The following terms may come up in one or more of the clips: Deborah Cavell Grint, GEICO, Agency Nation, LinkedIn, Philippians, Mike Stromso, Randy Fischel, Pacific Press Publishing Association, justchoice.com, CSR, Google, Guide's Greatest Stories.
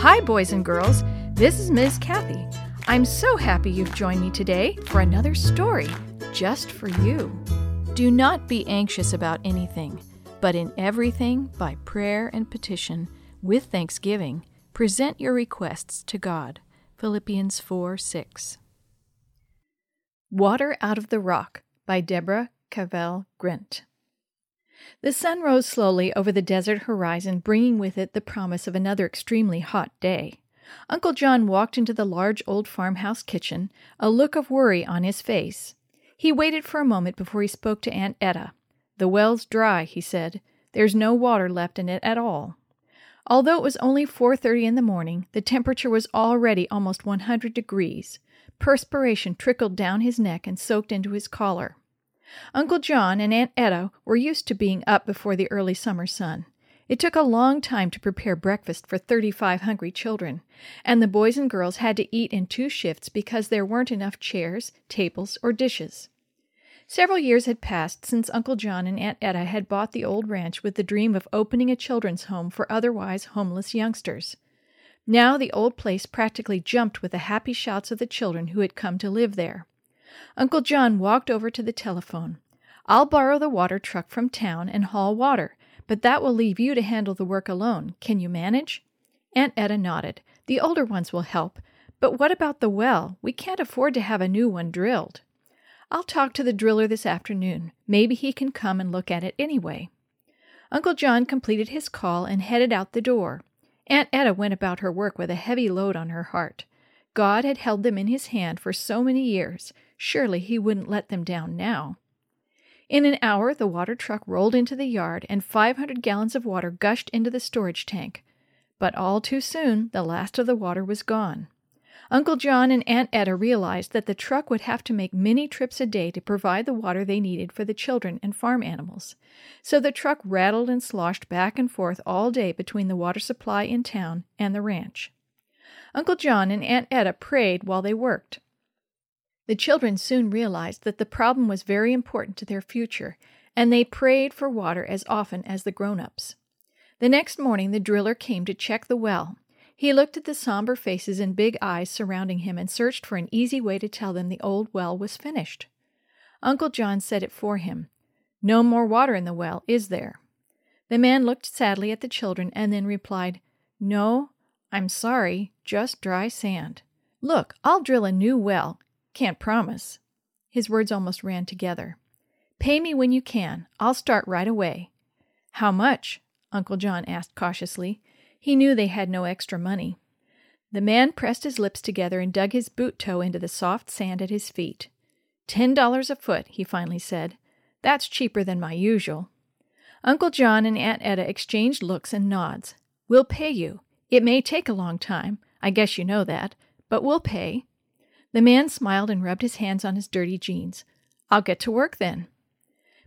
Hi, boys and girls. This is Ms. Kathy. I'm so happy you've joined me today for another story just for you. Do not be anxious about anything, but in everything, by prayer and petition, with thanksgiving, present your requests to God. Philippians 4:6. Water Out of the Rock by Deborah Cavell Grint. The sun rose slowly over the desert horizon, bringing with it the promise of another extremely hot day. Uncle John walked into the large old farmhouse kitchen, a look of worry on his face. He waited for a moment before he spoke to Aunt Etta. "The well's dry," he said. "There's no water left in it at all." Although it was only 4:30 in the morning, the temperature was already almost 100 degrees. Perspiration trickled down his neck and soaked into his collar. Uncle John and Aunt Etta were used to being up before the early summer sun. It took a long time to prepare breakfast for 35 hungry children, and the boys and girls had to eat in two shifts because there weren't enough chairs, tables, or dishes. Several years had passed since Uncle John and Aunt Etta had bought the old ranch with the dream of opening a children's home for otherwise homeless youngsters. Now the old place practically jumped with the happy shouts of the children who had come to live there. Uncle John walked over to the telephone. "I'll borrow the water truck from town and haul water, but that will leave you to handle the work alone. Can you manage?" Aunt Etta nodded. "The older ones will help. But what about the well? We can't afford to have a new one drilled." "I'll talk to the driller this afternoon. Maybe he can come and look at it anyway." Uncle John completed his call and headed out the door. Aunt Etta went about her work with a heavy load on her heart. God had held them in his hand for so many years. Surely he wouldn't let them down now. In an hour, the water truck rolled into the yard, and 500 gallons of water gushed into the storage tank. But all too soon, the last of the water was gone. Uncle John and Aunt Etta realized that the truck would have to make many trips a day to provide the water they needed for the children and farm animals. So the truck rattled and sloshed back and forth all day between the water supply in town and the ranch. Uncle John and Aunt Etta prayed while they worked. The children soon realized that the problem was very important to their future, and they prayed for water as often as the grown-ups. The next morning the driller came to check the well. He looked at the somber faces and big eyes surrounding him and searched for an easy way to tell them the old well was finished. Uncle John said it for him. "No more water in the well, is there?" The man looked sadly at the children and then replied, "No, I'm sorry, just dry sand. Look, I'll drill a new well. Can't promise." His words almost ran together. "Pay me when you can. I'll start right away." "How much?" Uncle John asked cautiously. He knew they had no extra money. The man pressed his lips together and dug his boot toe into the soft sand at his feet. $10 a foot, he finally said. "That's cheaper than my usual." Uncle John and Aunt Etta exchanged looks and nods. "We'll pay you. It may take a long time. I guess you know that. But we'll pay." The man smiled and rubbed his hands on his dirty jeans. "I'll get to work then."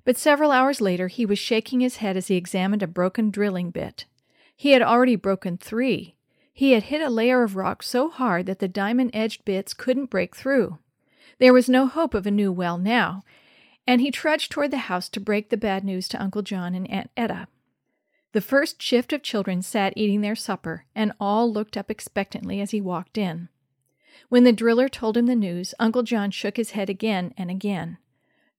But several hours later he was shaking his head as he examined a broken drilling bit. He had already broken three. He had hit a layer of rock so hard that the diamond-edged bits couldn't break through. There was no hope of a new well now, and he trudged toward the house to break the bad news to Uncle John and Aunt Etta. The first shift of children sat eating their supper, and all looked up expectantly as he walked in. When the driller told him the news, Uncle John shook his head again and again.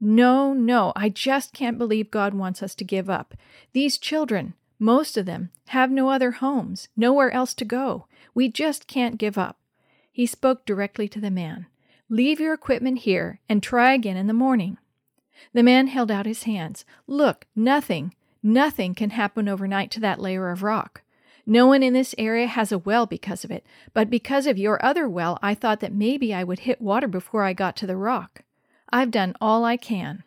No, I just can't believe God wants us to give up. These children, most of them, have no other homes, nowhere else to go. We just can't give up." He spoke directly to the man. "Leave your equipment here and try again in the morning." The man held out his hands. "Look, nothing can happen overnight to that layer of rock. No one in this area has a well because of it, but because of your other well, I thought that maybe I would hit water before I got to the rock. I've done all I can.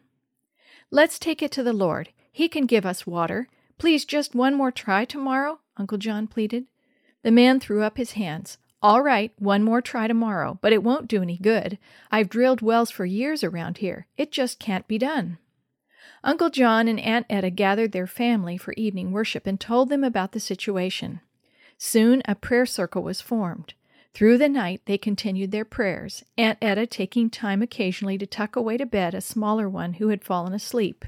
Let's take it to the Lord. He can give us water. Please, just one more try tomorrow," Uncle John pleaded. The man threw up his hands. "All right, one more try tomorrow, but it won't do any good. I've drilled wells for years around here. It just can't be done." Uncle John and Aunt Etta gathered their family for evening worship and told them about the situation. Soon a prayer circle was formed. Through the night they continued their prayers, Aunt Etta taking time occasionally to tuck away to bed a smaller one who had fallen asleep.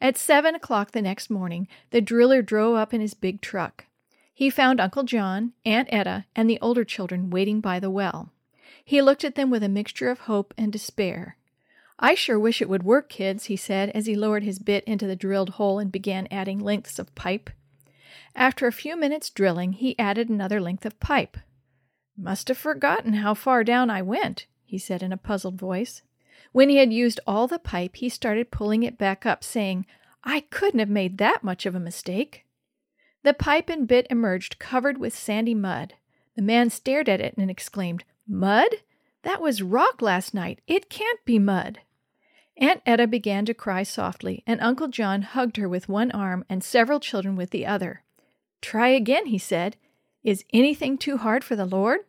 At 7 o'clock the next morning, the driller drove up in his big truck. He found Uncle John, Aunt Etta, and the older children waiting by the well. He looked at them with a mixture of hope and despair. "I sure wish it would work, kids," he said, as he lowered his bit into the drilled hole and began adding lengths of pipe. After a few minutes drilling, he added another length of pipe. "Must have forgotten how far down I went," he said in a puzzled voice. When he had used all the pipe, he started pulling it back up, saying, "I couldn't have made that much of a mistake." The pipe and bit emerged covered with sandy mud. The man stared at it and exclaimed, "Mud? That was rock last night. It can't be mud." Aunt Etta began to cry softly, and Uncle John hugged her with one arm and several children with the other. "Try again," he said. "Is anything too hard for the Lord?"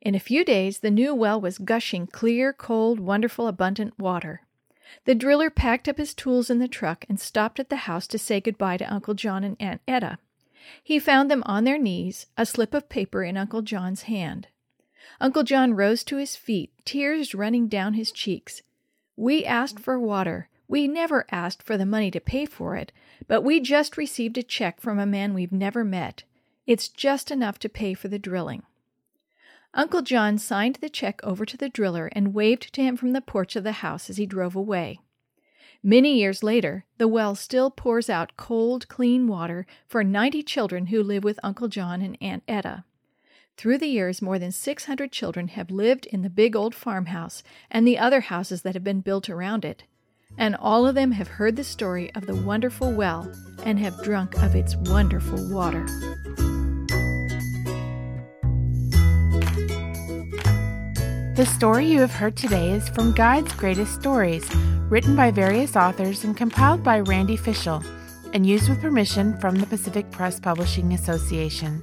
In a few days, the new well was gushing clear, cold, wonderful, abundant water. The driller packed up his tools in the truck and stopped at the house to say goodbye to Uncle John and Aunt Etta. He found them on their knees, a slip of paper in Uncle John's hand. Uncle John rose to his feet, tears running down his cheeks. "We asked for water. We never asked for the money to pay for it, but we just received a check from a man we've never met. It's just enough to pay for the drilling." Uncle John signed the check over to the driller and waved to him from the porch of the house as he drove away. Many years later, the well still pours out cold, clean water for 90 children who live with Uncle John and Aunt Etta. Through the years, more than 600 children have lived in the big old farmhouse and the other houses that have been built around it, and all of them have heard the story of the wonderful well and have drunk of its wonderful water. The story you have heard today is from Guide's Greatest Stories, written by various authors and compiled by Randy Fischel, and used with permission from the Pacific Press Publishing Association.